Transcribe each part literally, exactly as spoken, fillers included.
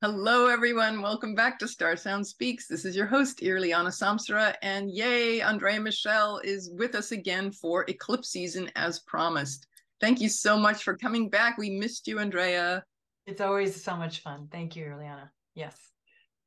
Hello, everyone. Welcome back to Star Sound Speaks. This is your host, Irlianna Samsara, and yay, Andrea Michelle is with us again for eclipse season as promised. Thank you so much for coming back. We missed you, Andrea. It's always so much fun. Thank you, Irlianna. Yes.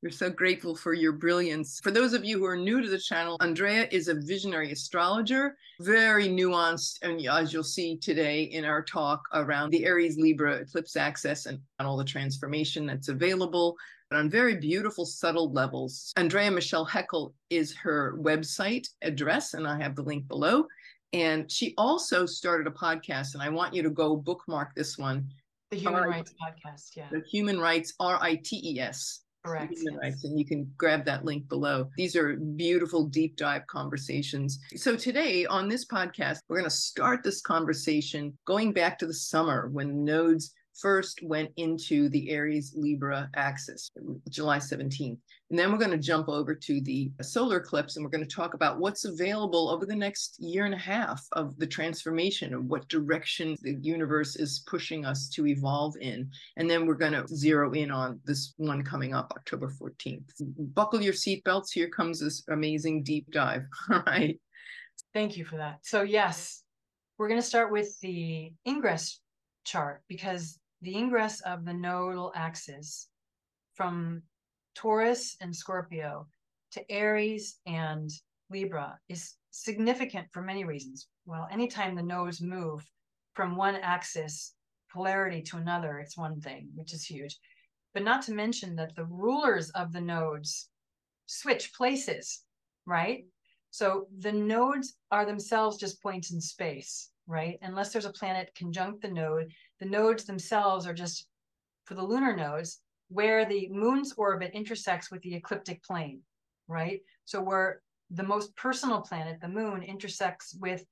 We're so grateful for your brilliance. For those of you who are new to the channel, Andrea is a visionary astrologer, very nuanced, and as you'll see today in our talk around the Aries-Libra eclipse axis and all the transformation that's available, but on very beautiful, subtle levels. Andrea Michelle Haeckel is her website address, and I have the link below. And she also started a podcast, and I want you to go bookmark this one. The Human Rites Podcast, yeah. The Human Rites, R I T E S. Correct. Human yes. Rites, and you can grab that link below. These are beautiful deep dive conversations. So today on this podcast, we're going to start this conversation going back to the summer when nodes first went into the Aries-Libra axis, July seventeenth. And then we're going to jump over to the solar eclipse, and we're going to talk about what's available over the next year and a half of the transformation of what direction the universe is pushing us to evolve in. And then we're going to zero in on this one coming up October fourteenth. Buckle your seatbelts. Here comes this amazing deep dive. All right. Thank you for that. So yes, we're going to start with the ingress chart, because the ingress of the nodal axis from Taurus and Scorpio to Aries and Libra is significant for many reasons. Well, anytime the nodes move from one axis polarity to another, it's one thing, which is huge. But not to mention that the rulers of the nodes switch places, right? So the nodes are themselves just points in space, right? Unless there's a planet conjunct the node, the nodes themselves are just, for the lunar nodes, where the moon's orbit intersects with the ecliptic plane, right? So where the most personal planet, the moon, intersects with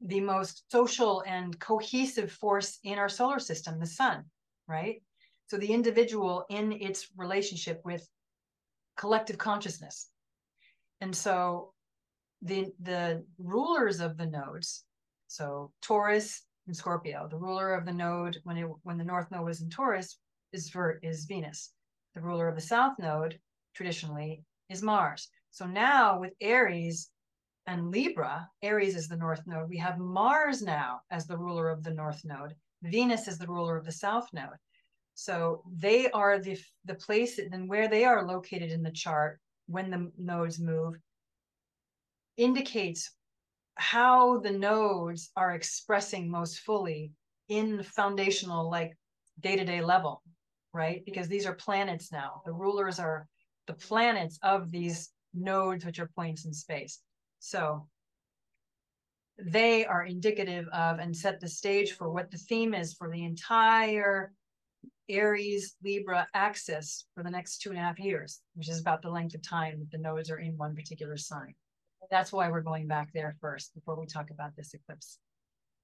the most social and cohesive force in our solar system, the sun, right? So the individual in its relationship with collective consciousness. And so the, the rulers of the nodes, so Taurus and Scorpio, the ruler of the node when it, when the north node was in Taurus, is for is Venus. The ruler of the south node traditionally is Mars. So now with Aries and Libra, Aries is the north node. We have Mars now as the ruler of the north node. Venus is the ruler of the south node. So they are the the place and where they are located in the chart when the nodes move indicates how the nodes are expressing most fully in foundational, like day-to-day level, right? Because these are planets now. The rulers are the planets of these nodes, which are points in space. So they are indicative of and set the stage for what the theme is for the entire Aries-Libra axis for the next two and a half years, which is about the length of time that the nodes are in one particular sign. That's why we're going back there first before we talk about this eclipse.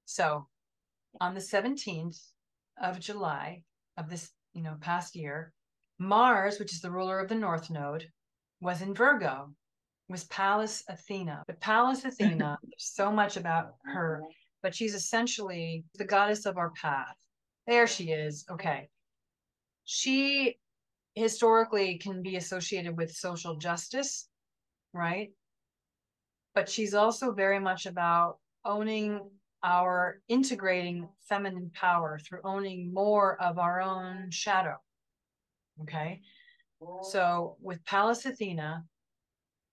So on the seventeenth of July of this, you know, past year, Mars, which is the ruler of the north node, was in Virgo, was Pallas Athena. But Pallas Athena, there's so much about her, but she's essentially the goddess of our path. There she is. Okay. She historically can be associated with social justice, right? But she's also very much about owning our integrating feminine power through owning more of our own shadow. Okay. So with Pallas Athena,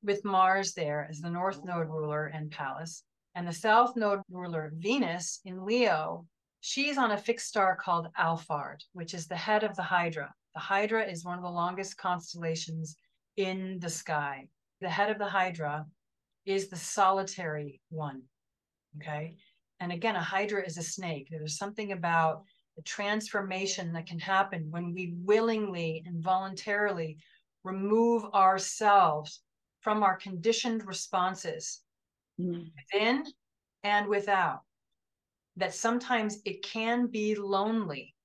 with Mars there as the north node ruler and Pallas, and the south node ruler Venus in Leo, she's on a fixed star called Alphard, which is the head of the Hydra. The Hydra is one of the longest constellations in the sky. The head of the Hydra is the solitary one. Okay. And again, a Hydra is a snake. There's something about the transformation that can happen when we willingly and voluntarily remove ourselves from our conditioned responses mm. within and without. That sometimes it can be lonely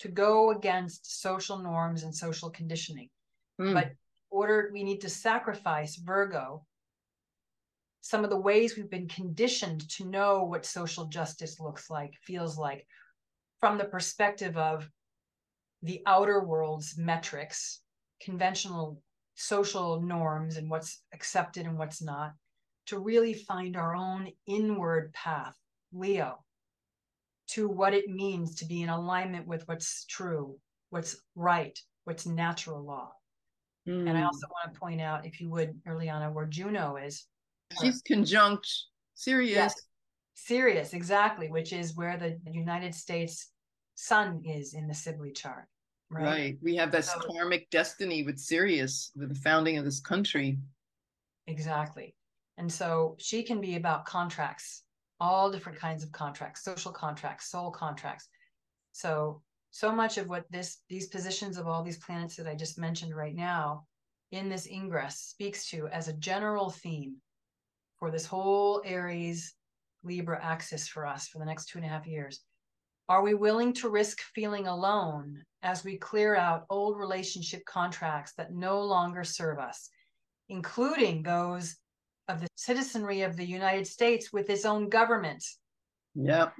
to go against social norms and social conditioning. Mm. But in order, we need to sacrifice Virgo, some of the ways we've been conditioned to know what social justice looks like, feels like, from the perspective of the outer world's metrics, conventional social norms and what's accepted and what's not, to really find our own inward path, Leo, to what it means to be in alignment with what's true, what's right, what's natural law. Mm. And I also want to point out, if you would, Irlianna, where Juno is. She's or, conjunct Sirius. Yes, Sirius, exactly, which is where the United States sun is in the Sibley chart. Right. right. We have that so, karmic destiny with Sirius, with the founding of this country. Exactly. And so she can be about contracts, all different kinds of contracts, social contracts, soul contracts. So, so much of what this, these positions of all these planets that I just mentioned right now in this ingress speaks to as a general theme for this whole Aries-Libra axis for us for the next two and a half years. Are we willing to risk feeling alone as we clear out old relationship contracts that no longer serve us, including those of the citizenry of the United States with its own government? Yep.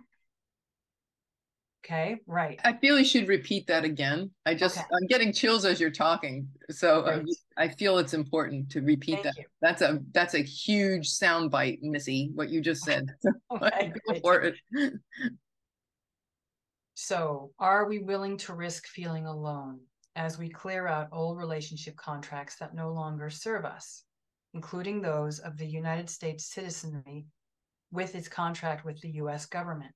Okay, right. I feel you should repeat that again. I just, okay. I'm getting chills as you're talking. So right. um, I feel it's important to repeat Thank that. You. That's a that's a huge soundbite, Missy, what you just said. Okay. Important. So, are we willing to risk feeling alone as we clear out old relationship contracts that no longer serve us, including those of the United States citizenry with its contract with the U S government?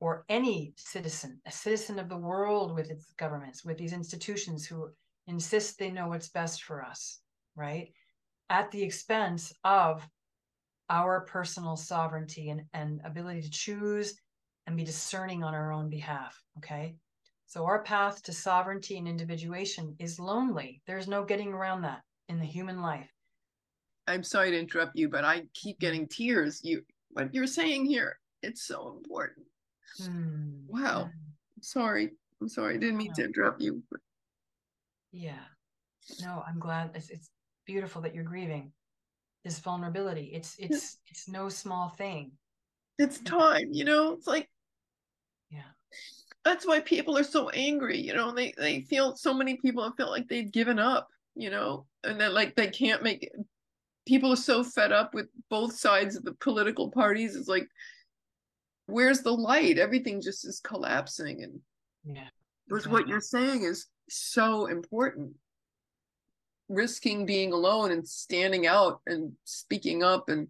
Or any citizen, a citizen of the world with its governments, with these institutions who insist they know what's best for us, right? At the expense of our personal sovereignty and, and ability to choose and be discerning on our own behalf, okay? So our path to sovereignty and individuation is lonely. There's no getting around that in the human life. I'm sorry to interrupt you, but I keep getting tears. You, what you're saying here, it's so important. Hmm. Wow. I'm sorry. I'm sorry. I didn't mean no. to interrupt you. But... Yeah. No, I'm glad. It's, it's beautiful that you're grieving this vulnerability. It's, it's, it's, it's no small thing. It's time, you know, it's like, yeah, that's why people are so angry, you know, they, they feel, so many people feel like they've given up, you know, and that like, they can't make it. People are so fed up with both sides of the political parties. It's like, where's the light? Everything just is collapsing. And yeah, exactly. What you're saying is so important. Risking being alone and standing out and speaking up. And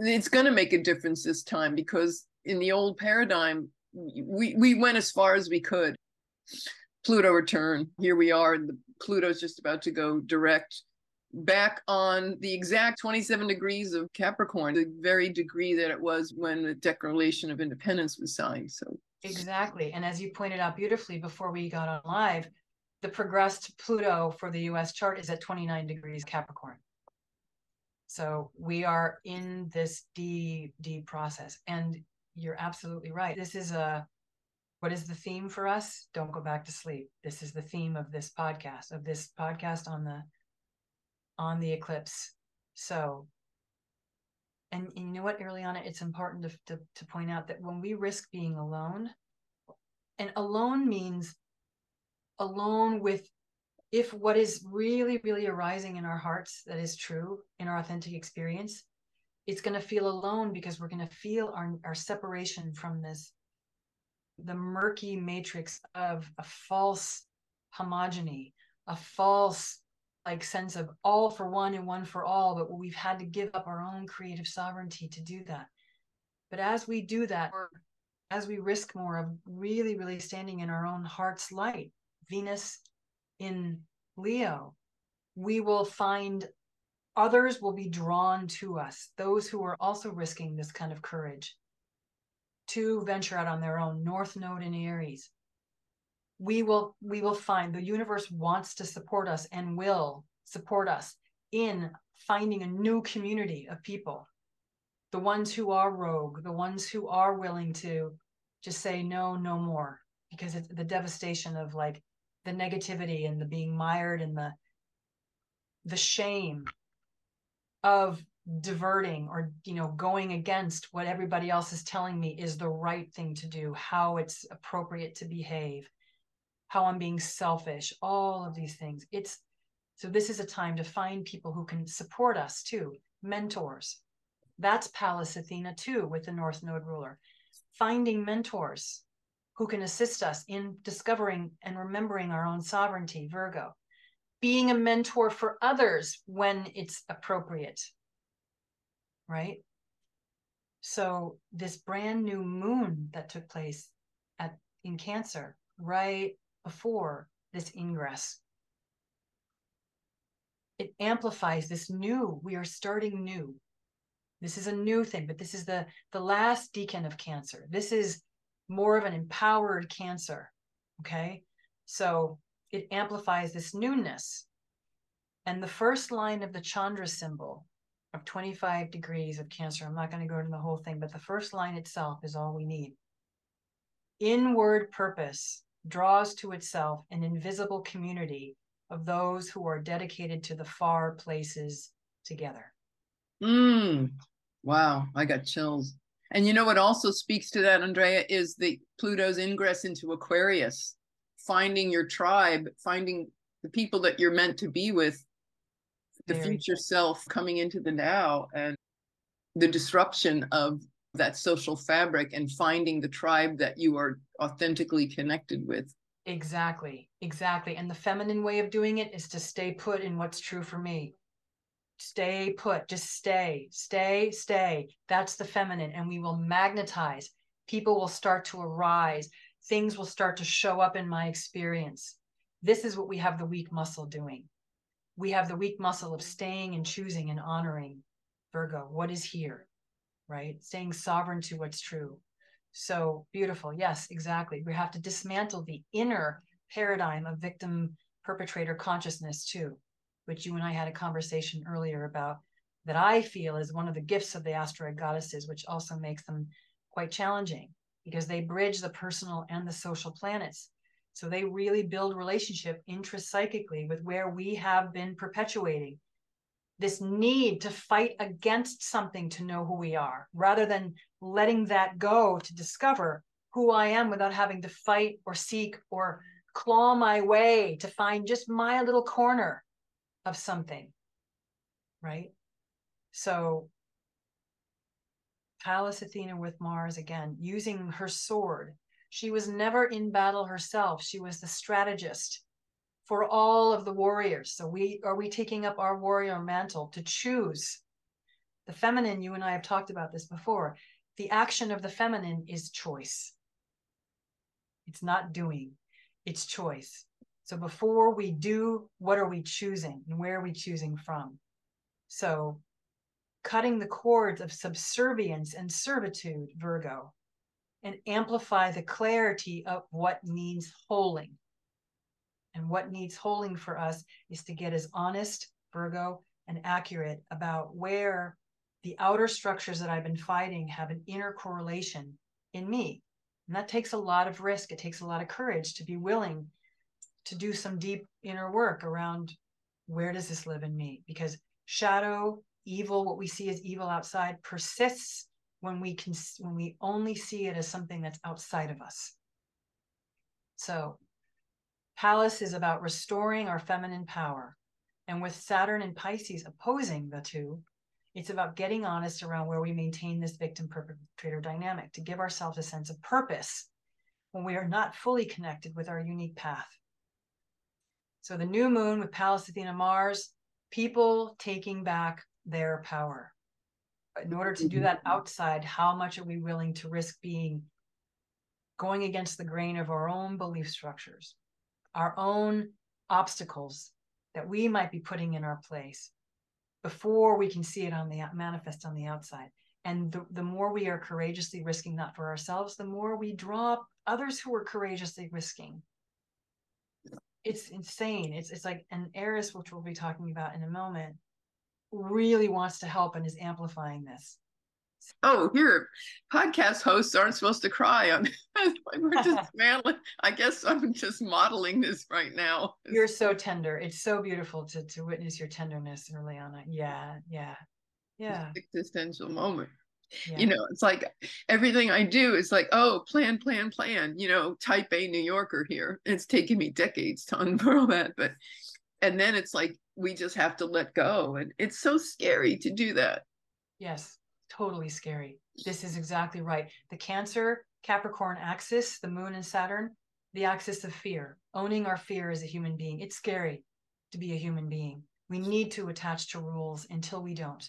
it's going to make a difference this time, because in the old paradigm, we, we went as far as we could. Pluto return. Here we are. And the, Pluto's just about to go direct back on the exact twenty-seven degrees of Capricorn, the very degree that it was when the Declaration of Independence was signed. So exactly. And as you pointed out beautifully before we got on live, the progressed Pluto for the U S chart is at twenty-nine degrees Capricorn. So we are in this deep, deep process. And you're absolutely right. This is a, what is the theme for us? Don't go back to sleep. This is the theme of this podcast, of this podcast on the on the eclipse. So, and, and you know what, Irlianna, it's important to, to, to point out that when we risk being alone, and alone means alone with, if what is really, really arising in our hearts that is true in our authentic experience, it's going to feel alone, because we're going to feel our, our separation from this, the murky matrix of a false homogeny, a false like sense of all for one and one for all, but we've had to give up our own creative sovereignty to do that. But as we do that, or as we risk more of really, really standing in our own heart's light, Venus in Leo, we will find others will be drawn to us, those who are also risking this kind of courage to venture out on their own. North Node in Aries. We will, we will find the universe wants to support us and will support us in finding a new community of people. The ones who are rogue, the ones who are willing to just say no, no more, because it's the devastation of like the negativity and the being mired and the, the shame of diverting or, you know, going against what everybody else is telling me is the right thing to do, how it's appropriate to behave, how I'm being selfish, all of these things. It's so this is a time to find people who can support us too, mentors. That's Pallas Athena too, with the North Node ruler. Finding mentors who can assist us in discovering and remembering our own sovereignty, Virgo. Being a mentor for others when it's appropriate, right? So this brand new moon that took place at in Cancer right before this ingress, it amplifies this new, we are starting new. This is a new thing, but this is the, the last decan of Cancer. This is more of an empowered Cancer, okay? So it amplifies this newness. And the first line of the Chandra symbol of twenty-five degrees of Cancer, I'm not going to go into the whole thing, but the first line itself is all we need. Inward purpose draws to itself an invisible community of those who are dedicated to the far places together. Mm. Wow, I got chills. And you know what also speaks to that, Andrea, is the Pluto's ingress into Aquarius, finding your tribe, finding the people that you're meant to be with, the Very future good. self coming into the now, and the disruption of that social fabric and finding the tribe that you are authentically connected with. Exactly, exactly. And the feminine way of doing it is to stay put in what's true for me. Stay put, just stay, stay, stay. That's the feminine. And we will magnetize. People will start to arise. Things will start to show up in my experience. This is what we have the weak muscle doing. We have the weak muscle of staying and choosing and honoring, Virgo, what is here, right? Staying sovereign to what's true. So beautiful. Yes, exactly. We have to dismantle the inner paradigm of victim perpetrator consciousness too, which you and I had a conversation earlier about, that I feel is one of the gifts of the asteroid goddesses, which also makes them quite challenging because they bridge the personal and the social planets. So they really build relationship intrapsychically with where we have been perpetuating this need to fight against something to know who we are, rather than letting that go to discover who I am without having to fight or seek or claw my way to find just my little corner of something, right? So Pallas Athena with Mars, again, using her sword. She was never in battle herself. She was the strategist for all of the warriors. So we are we taking up our warrior mantle to choose the feminine? You and I have talked about this before. The action of the feminine is choice. It's not doing, it's choice. So before we do, what are we choosing and where are we choosing from? So cutting the cords of subservience and servitude, Virgo, and amplify the clarity of what needs holding. And what needs holding for us is to get as honest, Virgo, and accurate about where the outer structures that I've been fighting have an inner correlation in me. And that takes a lot of risk. It takes a lot of courage to be willing to do some deep inner work around where does this live in me? Because shadow, evil, what we see as evil outside persists when we can, when we only see it as something that's outside of us. So Pallas is about restoring our feminine power. And with Saturn and Pisces opposing the two, it's about getting honest around where we maintain this victim perpetrator dynamic to give ourselves a sense of purpose when we are not fully connected with our unique path. So the new moon with Pallas Athena Mars, people taking back their power. In order to do that outside, how much are we willing to risk being going against the grain of our own belief structures, our own obstacles that we might be putting in our place before we can see it on the manifest on the outside? And the, the more we are courageously risking that for ourselves, the more we draw up others who are courageously risking. It's insane. It's it's like an Eris, which we'll be talking about in a moment, really wants to help and is amplifying this. Oh, here, podcast hosts aren't supposed to cry. I'm, we're just manly. I guess I'm just modeling this right now. You're so tender. It's so beautiful to to witness your tenderness, Irlianna. Yeah, yeah. yeah, existential moment. Yeah. You know, it's like everything I do is like, oh, plan, plan, plan, you know, type A New Yorker here. It's taken me decades to unfurl that. But, and then it's like, we just have to let go. And it's so scary to do that. Yes, totally scary. This is exactly right. The Cancer Capricorn axis, the moon and Saturn, the axis of fear, owning our fear as a human being. It's scary to be a human being. We need to attach to rules until we don't.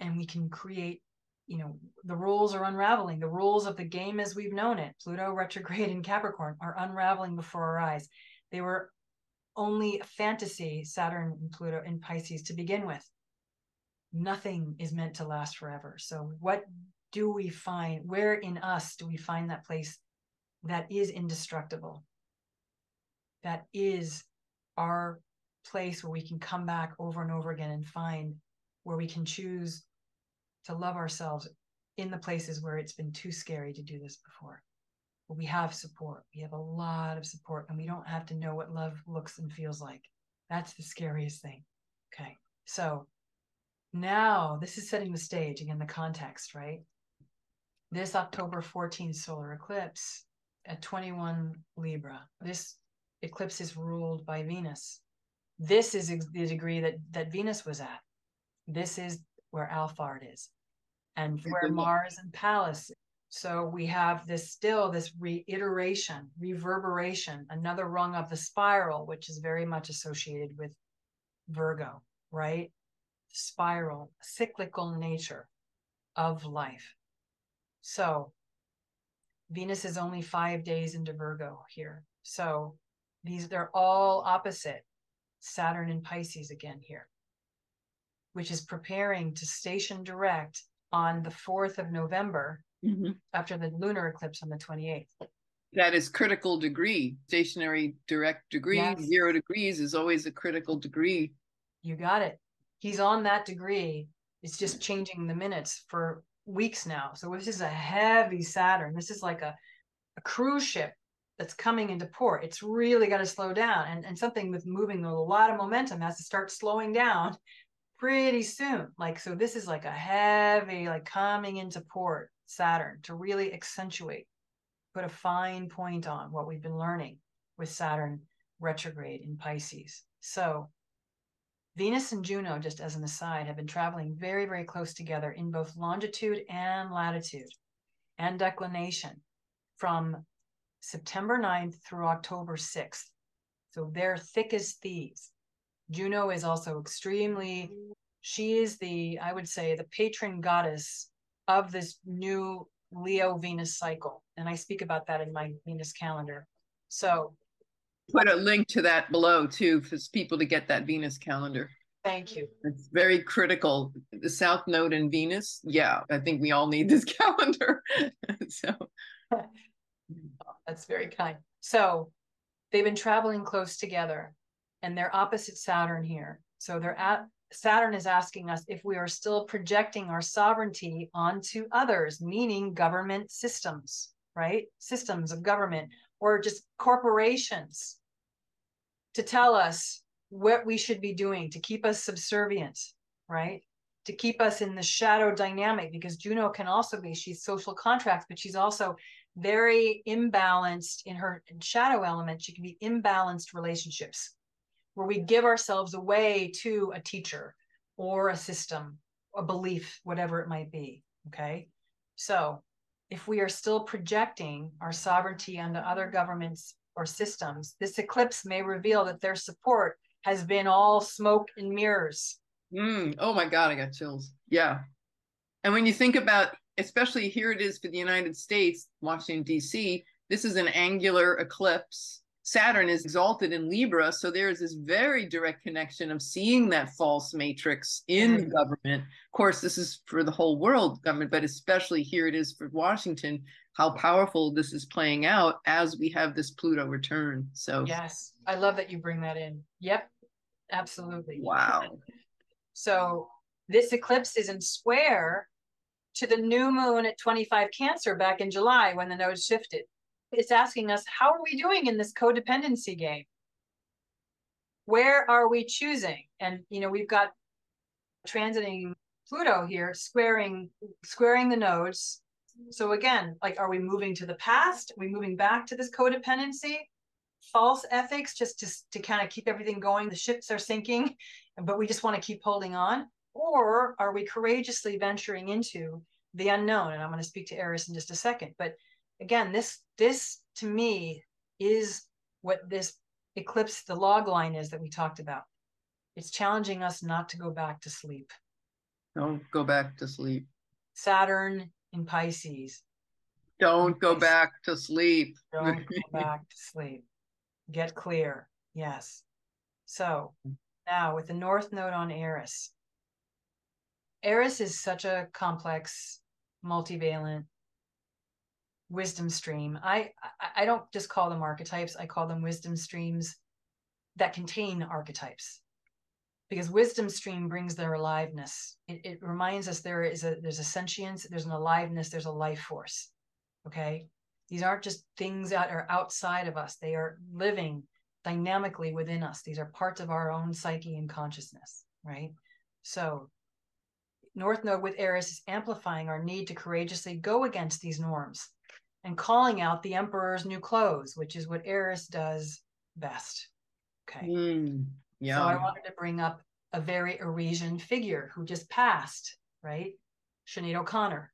And we can create, you know, the rules are unraveling. The rules of the game as we've known it, Pluto retrograde in Capricorn, are unraveling before our eyes. They were only fantasy, Saturn and Pluto in Pisces to begin with. Nothing is meant to last forever. So what do we find? Where in us do we find that place that is indestructible? That is our place where we can come back over and over again and find where we can choose to love ourselves in the places where it's been too scary to do this before. But we have support. We have a lot of support, and we don't have to know what love looks and feels like. That's the scariest thing. Okay. So now this is setting the stage again, the context, right? This October fourteenth solar eclipse at twenty-one Libra. This eclipse is ruled by Venus. This is the degree that, that Venus was at. This is where Alphard is and where Mars and Pallas. So we have this still, this reiteration, reverberation, another rung of the spiral, which is very much associated with Virgo, right? Spiral, cyclical nature of life. So Venus is only five days into Virgo here. So these, they're all opposite Saturn and Pisces again here, which is preparing to station direct on the fourth of November, mm-hmm, after the lunar eclipse on the twenty-eighth. That is critical degree, stationary direct degree. Yes. Zero degrees is always a critical degree. You got it. He's on that degree. It's just changing the minutes for weeks now. So this is a heavy Saturn. This is like a, a cruise ship that's coming into port. It's really got to slow down. And, and something with moving with a lot of momentum has to start slowing down pretty soon. Like, so this is like a heavy, like coming into port Saturn to really accentuate, put a fine point on what we've been learning with Saturn retrograde in Pisces. So Venus and Juno, just as an aside, have been traveling very, very close together in both longitude and latitude and declination from September ninth through October sixth. So they're thick as thieves. Juno is also extremely, she is the, I would say, the patron goddess of this new Leo-Venus cycle. And I speak about that in my Venus calendar. So put a link to that below too, for people to get that Venus calendar. Thank you. It's very critical. The South Node in Venus. Yeah, I think we all need this calendar. So oh, that's very kind. So they've been traveling close together. And they're opposite Saturn here. So they're at, Saturn is asking us if we are still projecting our sovereignty onto others, meaning government systems, right? Systems of government or just corporations to tell us what we should be doing to keep us subservient, right? To keep us in the shadow dynamic, because Juno can also be, she's social contracts, but she's also very imbalanced in her shadow element. She can be imbalanced relationships, where we give ourselves away to a teacher or a system, a belief, whatever it might be, okay? So if we are still projecting our sovereignty onto other governments or systems, this eclipse may reveal that their support has been all smoke and mirrors. Mm, oh my God, I got chills. Yeah. And when you think about, especially here it is for the United States, Washington D C, this is an angular eclipse. Saturn is exalted in Libra. So there is this very direct connection of seeing that false matrix in the government. Of course, this is for the whole world government, but especially here it is for Washington, how powerful this is playing out as we have this Pluto return. So yes, I love that you bring that in. Yep, absolutely. Wow. So this eclipse is in square to the new moon at twenty-five Cancer back in July when the node shifted. It's asking us, how are we doing in this codependency game? Where are we choosing? And, you know, we've got transiting Pluto here, squaring squaring the nodes. So again, like, are we moving to the past? Are we moving back to this codependency? False ethics, just to, to kind of keep everything going. The ships are sinking, but we just want to keep holding on. Or are we courageously venturing into the unknown? And I'm going to speak to Eris in just a second. But again, this, this to me is what this eclipse, the log line is that we talked about. It's challenging us not to go back to sleep. Don't go back to sleep. Saturn in Pisces. Don't go back to sleep. Don't go back to sleep. Get clear. Yes. So now with the North Node on Eris. Eris is such a complex, multivalent wisdom stream. I, I don't just call them archetypes. I call them wisdom streams that contain archetypes. Because wisdom stream brings their aliveness. It, it reminds us there is a there's a sentience, there's an aliveness, there's a life force. Okay, these aren't just things that are outside of us. They are living dynamically within us. These are parts of our own psyche and consciousness, right? So, North Node with Eris is amplifying our need to courageously go against these norms and calling out the emperor's new clothes, which is what Eris does best. Okay. Mm. Yeah. So I wanted to bring up a very Arisian figure who just passed, right? Sinéad O'Connor.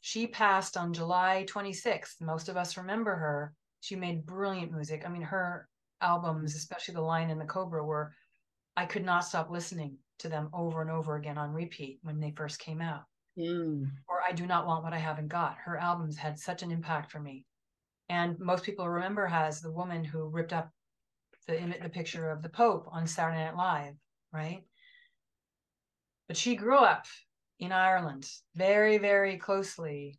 She passed on July twenty-sixth. Most of us remember her. She made brilliant music. I mean, her albums, especially The Lion and the Cobra, were, I could not stop listening to them over and over again on repeat when they first came out. Mm. Or I Do Not Want What I Haven't Got. Her albums had such an impact for me. And most people remember her as the woman who ripped up The, the picture of the Pope on Saturday Night Live, right? But she grew up in Ireland, very, very closely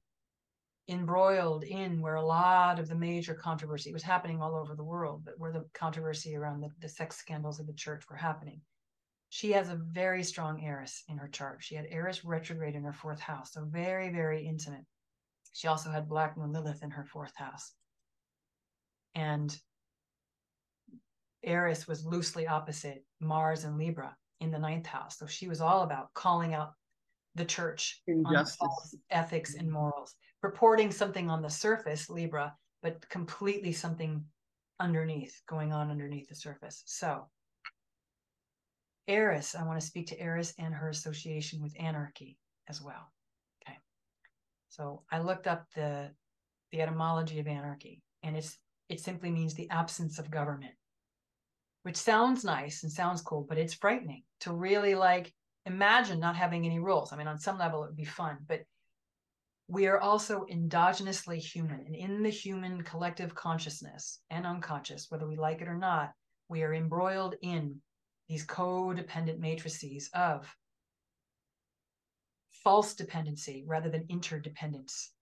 embroiled in where a lot of the major controversy was happening all over the world, but where the controversy around the, the sex scandals of the church were happening. She has a very strong Eris in her chart. She had Eris retrograde in her fourth house, so very, very intimate. She also had Black Moon Lilith in her fourth house. And Eris was loosely opposite Mars and Libra in the ninth house. So she was all about calling out the church injustice on false ethics and morals, purporting something on the surface, Libra, but completely something underneath, going on underneath the surface. So Eris, I want to speak to Eris and her association with anarchy as well. Okay. So I looked up the, the etymology of anarchy, and it's, it simply means the absence of government. Which sounds nice and sounds cool, but it's frightening to really like imagine not having any rules. I mean, on some level, it would be fun, but we are also endogenously human. And in the human collective consciousness and unconscious, whether we like it or not, we are embroiled in these codependent matrices of false dependency rather than interdependence.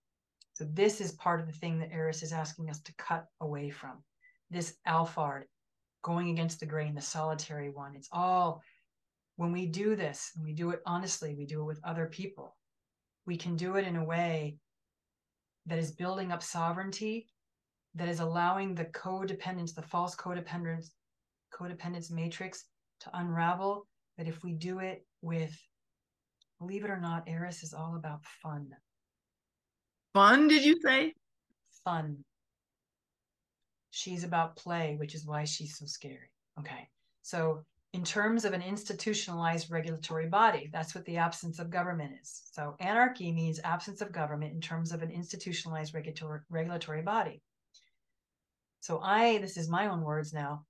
So this is part of the thing that Eris is asking us to cut away from, this Alphard, going against the grain, the solitary one. It's all, when we do this, and we do it honestly, we do it with other people, we can do it in a way that is building up sovereignty, that is allowing the codependence, the false codependence, codependence matrix to unravel. But if we do it with, believe it or not, Eris is all about fun. Fun, did you say? Fun. She's about play, which is why she's so scary. Okay. So in terms of an institutionalized regulatory body, that's what the absence of government is. So anarchy means absence of government in terms of an institutionalized regulatory regulatory body. So I, this is my own words now,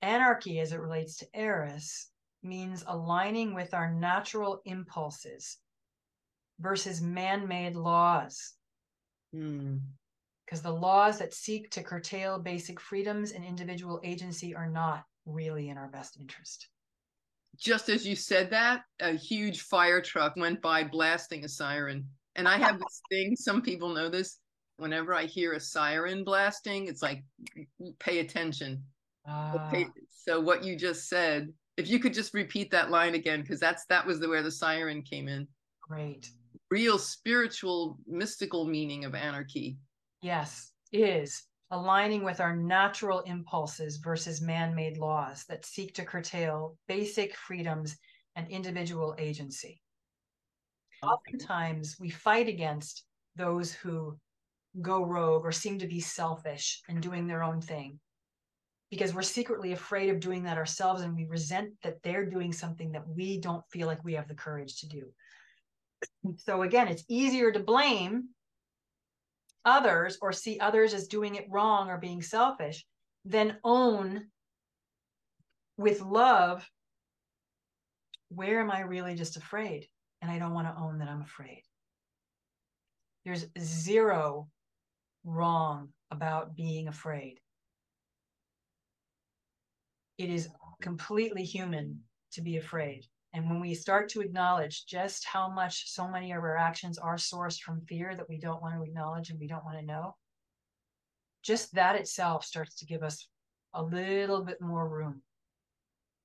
anarchy as it relates to Eris means aligning with our natural impulses versus man-made laws. Hmm. Because the laws that seek to curtail basic freedoms and individual agency are not really in our best interest. Just as you said that, a huge fire truck went by blasting a siren. And I have this thing, some people know this, whenever I hear a siren blasting, it's like, pay attention. Ah. So what you just said, if you could just repeat that line again, because that's that was the where the siren came in. Great. Real spiritual, mystical meaning of anarchy. Yes, is aligning with our natural impulses versus man-made laws that seek to curtail basic freedoms and individual agency. Oftentimes we fight against those who go rogue or seem to be selfish and doing their own thing, because we're secretly afraid of doing that ourselves, and we resent that they're doing something that we don't feel like we have the courage to do. So again, it's easier to blame others or see others as doing it wrong or being selfish than own with love, where am I really just afraid? And I don't want to own that I'm afraid. There's zero wrong about being afraid. It is completely human to be afraid. And when we start to acknowledge just how much so many of our actions are sourced from fear that we don't want to acknowledge and we don't want to know, just that itself starts to give us a little bit more room.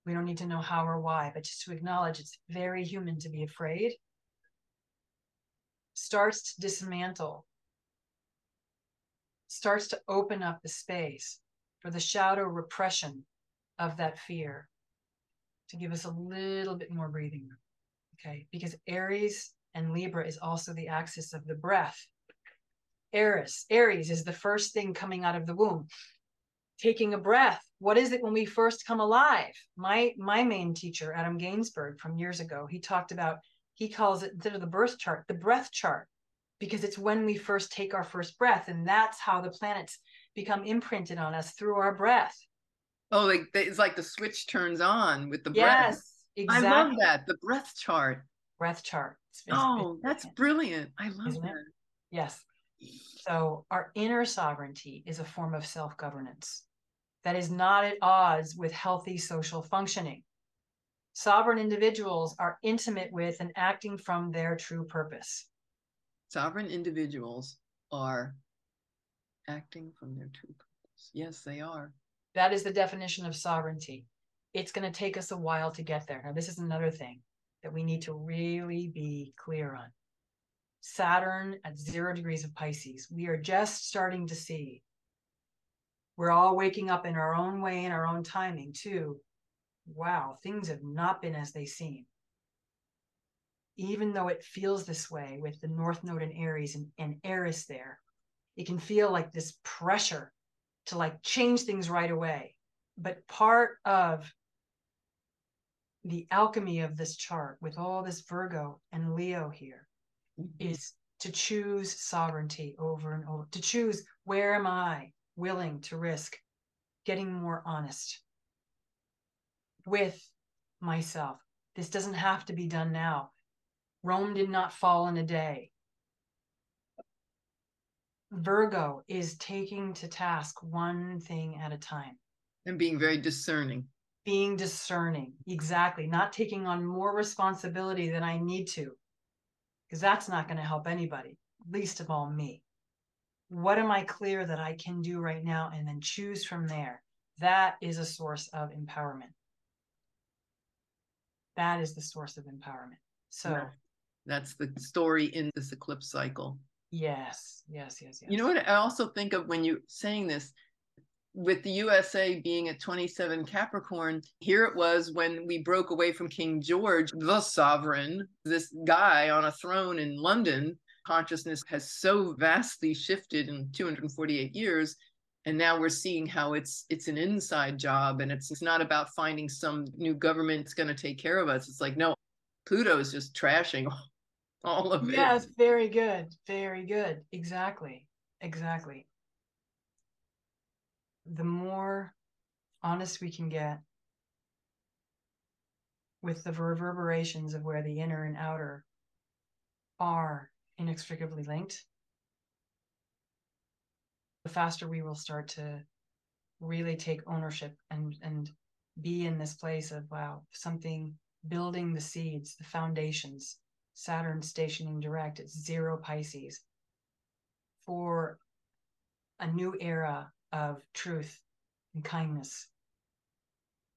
We don't need to know how or why, but just to acknowledge it's very human to be afraid starts to dismantle, starts to open up the space for the shadow repression of that fear to give us a little bit more breathing room, okay? Because Aries and Libra is also the axis of the breath. Eris, Aries is the first thing coming out of the womb. Taking a breath. What is it when we first come alive? My my main teacher, Adam Gainsburg, from years ago, he talked about, he calls it, instead of the birth chart, the breath chart, because it's when we first take our first breath, and that's how the planets become imprinted on us through our breath. Oh, like it's like the switch turns on with the yes, breath. Yes, exactly. I love that, the breath chart. Breath chart. It's, it's, oh, it's that's brilliant. I love Isn't that. It? Yes. So our inner sovereignty is a form of self-governance that is not at odds with healthy social functioning. Sovereign individuals are intimate with and acting from their true purpose. Sovereign individuals are acting from their true purpose. Yes, they are. That is the definition of sovereignty. It's going to take us a while to get there. Now, this is another thing that we need to really be clear on. Saturn at zero degrees of Pisces. We are just starting to see. We're all waking up in our own way, in our own timing too. Wow, things have not been as they seem. Even though it feels this way with the North Node in Aries and, and Eris there, it can feel like this pressure to like change things right away. But part of the alchemy of this chart with all this Virgo and Leo here is to choose sovereignty over and over, to choose where am I willing to risk getting more honest with myself. This doesn't have to be done now. Rome did not fall in a day. Virgo is taking to task one thing at a time. And being very discerning. Being discerning, exactly. Not taking on more responsibility than I need to, because that's not going to help anybody, least of all me. What am I clear that I can do right now, and then choose from there? That is a source of empowerment. That is the source of empowerment. So that's the story in this eclipse cycle. Yes, yes, yes, yes. You know what I also think of when you're saying this, with the U S A being at twenty-seven Capricorn, here it was when we broke away from King George, the sovereign, this guy on a throne in London. Consciousness has so vastly shifted in two hundred forty-eight years. And now we're seeing how it's it's an inside job, and it's, it's not about finding some new government that's going to take care of us. It's like, no, Pluto is just trashing all of it. Yes, very good. Very good. Exactly. Exactly. The more honest we can get with the reverberations of where the inner and outer are inextricably linked, the faster we will start to really take ownership and, and be in this place of, wow, something, building the seeds, the foundations. Saturn stationing direct at zero Pisces for a new era of truth and kindness,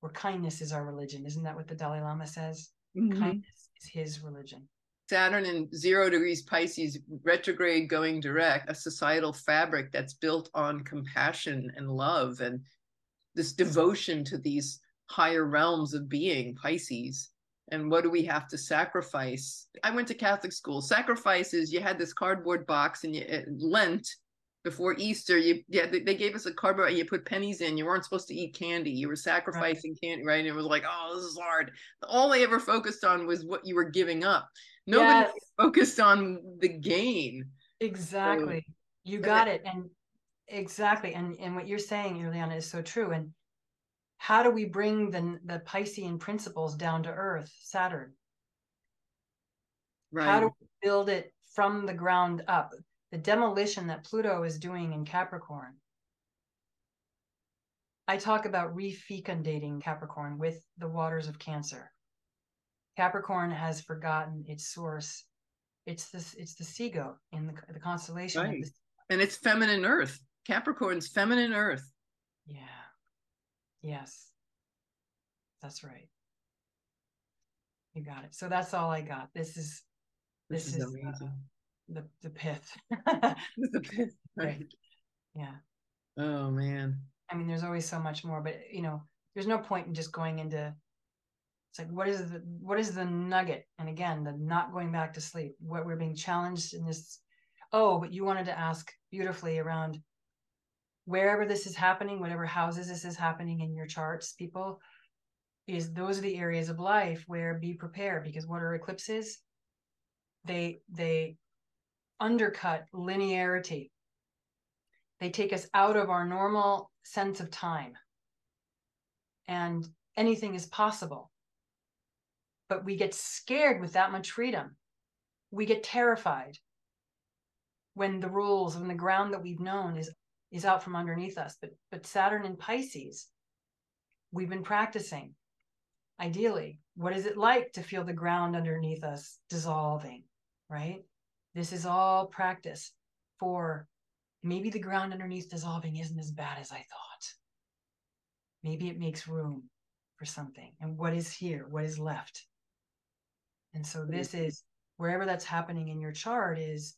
where kindness is our religion. Isn't that what the Dalai Lama says? Mm-hmm. Kindness is his religion. Saturn in zero degrees Pisces, retrograde going direct, a societal fabric that's built on compassion and love and this devotion to these higher realms of being, Pisces. and what do we have to sacrifice? I went to Catholic school. Sacrifices, you had this cardboard box, and you, Lent before Easter, you yeah they, they gave us a cardboard and you put pennies in. You weren't supposed to eat candy. You were sacrificing right. candy, right? And it was like, oh, this is hard. All they ever focused on was what you were giving up. Nobody yes. focused on the gain. Exactly. So, you got it. it. And exactly. And and what you're saying, Irlianna, is so true. And how do we bring the, the Piscean principles down to earth, Saturn? Right. How do we build it from the ground up? The demolition that Pluto is doing in Capricorn. I talk about refecundating Capricorn with the waters of Cancer. Capricorn has forgotten its source. It's this. It's the sea goat in the, the constellation. Right. Of the and it's feminine Earth. Capricorn's feminine Earth. Yeah. Yes. That's right. You got it. So that's all I got. This is. This, this is, is uh, the the pith. The pith. Right. Yeah. Oh man. I mean, there's always so much more, but you know, there's no point in just going into. It's like, what is the what is the nugget? And again, the not going back to sleep. What we're being challenged in this. Oh, but you wanted to ask beautifully around wherever this is happening, whatever houses this is happening in your charts, people, is those are the areas of life where be prepared, because what are eclipses? They they undercut linearity. They take us out of our normal sense of time. And anything is possible. But we get scared with that much freedom. We get terrified when the rules and the ground that we've known is is out from underneath us. But but Saturn in Pisces, we've been practicing. Ideally, what is it like to feel the ground underneath us dissolving, right? This is all practice for maybe the ground underneath dissolving isn't as bad as I thought. Maybe it makes room for something. And what is here? What is left? And so this is wherever that's happening in your chart is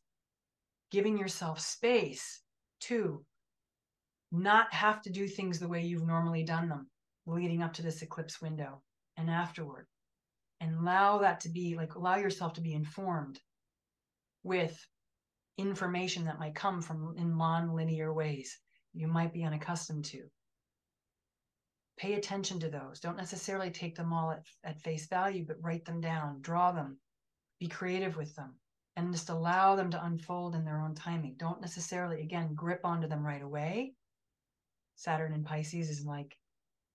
giving yourself space to not have to do things the way you've normally done them leading up to this eclipse window and afterward, and allow that to be like, allow yourself to be informed with information that might come from in non-linear ways you might be unaccustomed to. Pay attention to those. Don't necessarily take them all at, at face value, but write them down, draw them, be creative with them, and just allow them to unfold in their own timing. Don't necessarily, again, grip onto them right away. Saturn in Pisces is like,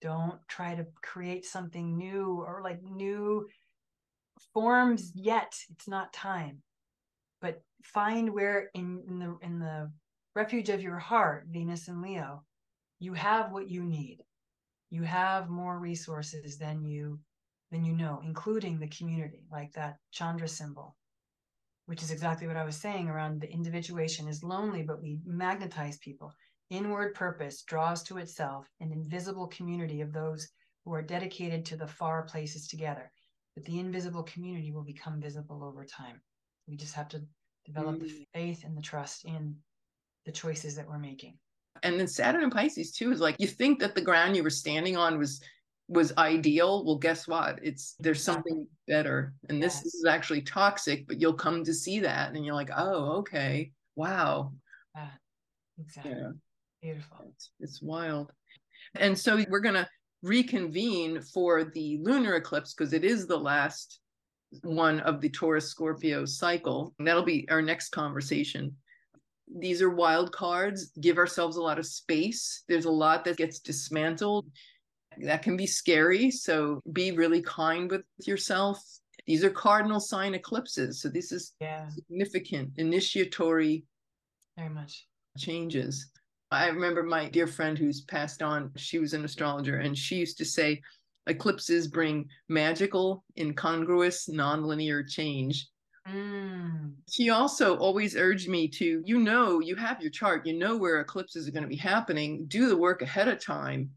don't try to create something new or like new forms yet. It's not time. But find where in, in the in the refuge of your heart, Venus and Leo, you have what you need. You have more resources than you than you know, including the community, like that Chandra symbol, which is exactly what I was saying around the individuation is lonely, but we magnetize people. Inward purpose draws to itself an invisible community of those who are dedicated to the far places together. But the invisible community will become visible over time. We just have to develop mm-hmm. the faith and the trust in the choices that we're making. And then Saturn and Pisces too is like, you think that the ground you were standing on was was ideal. Well, guess what? It's there's something better, and yes. this is actually toxic. But you'll come to see that, and you're like, oh, okay, wow, uh, exactly, yeah. Beautiful. It's, it's wild. And so we're gonna reconvene for the lunar eclipse because it is the last one of the Taurus Scorpio cycle. And that'll be our next conversation. These are wild cards. Give ourselves a lot of space. There's a lot that gets dismantled. That can be scary. So be really kind with yourself. These are cardinal sign eclipses. So this is yeah. significant initiatory very much changes. I remember my dear friend who's passed on, she was an astrologer, and she used to say, eclipses bring magical, incongruous, nonlinear change. Mm. She also always urged me to, you know, you have your chart, you know where eclipses are going to be happening, do the work ahead of time.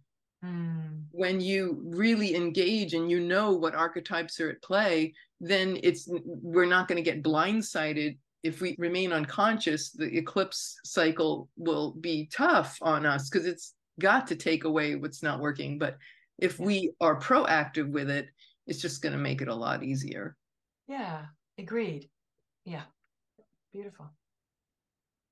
Mm. When you really engage and you know what archetypes are at play, then it's we're not going to get blindsided. If we remain unconscious, the eclipse cycle will be tough on us because it's got to take away what's not working. But if yeah. we are proactive with it, it's just going to make it a lot easier. Yeah, agreed. Yeah, beautiful.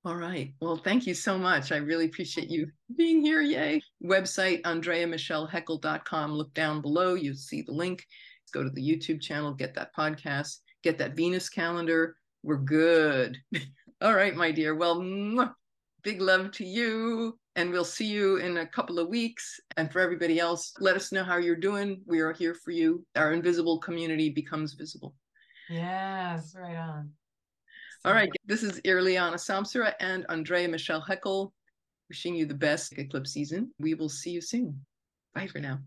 All right. Well, thank you so much. I really appreciate you being here. Yay. Website, andrea michelle haeckel dot com. Look down below. You'll see the link. Go to the YouTube channel, get that podcast, get that Venus calendar. We're good. All right, my dear. Well, mwah, big love to you. And we'll see you in a couple of weeks. And for everybody else, let us know how you're doing. We are here for you. Our invisible community becomes visible. Yes, right on. All right, this is Irlianna Samsara and Andrea Michelle Haeckel, wishing you the best eclipse season. We will see you soon. Bye for now.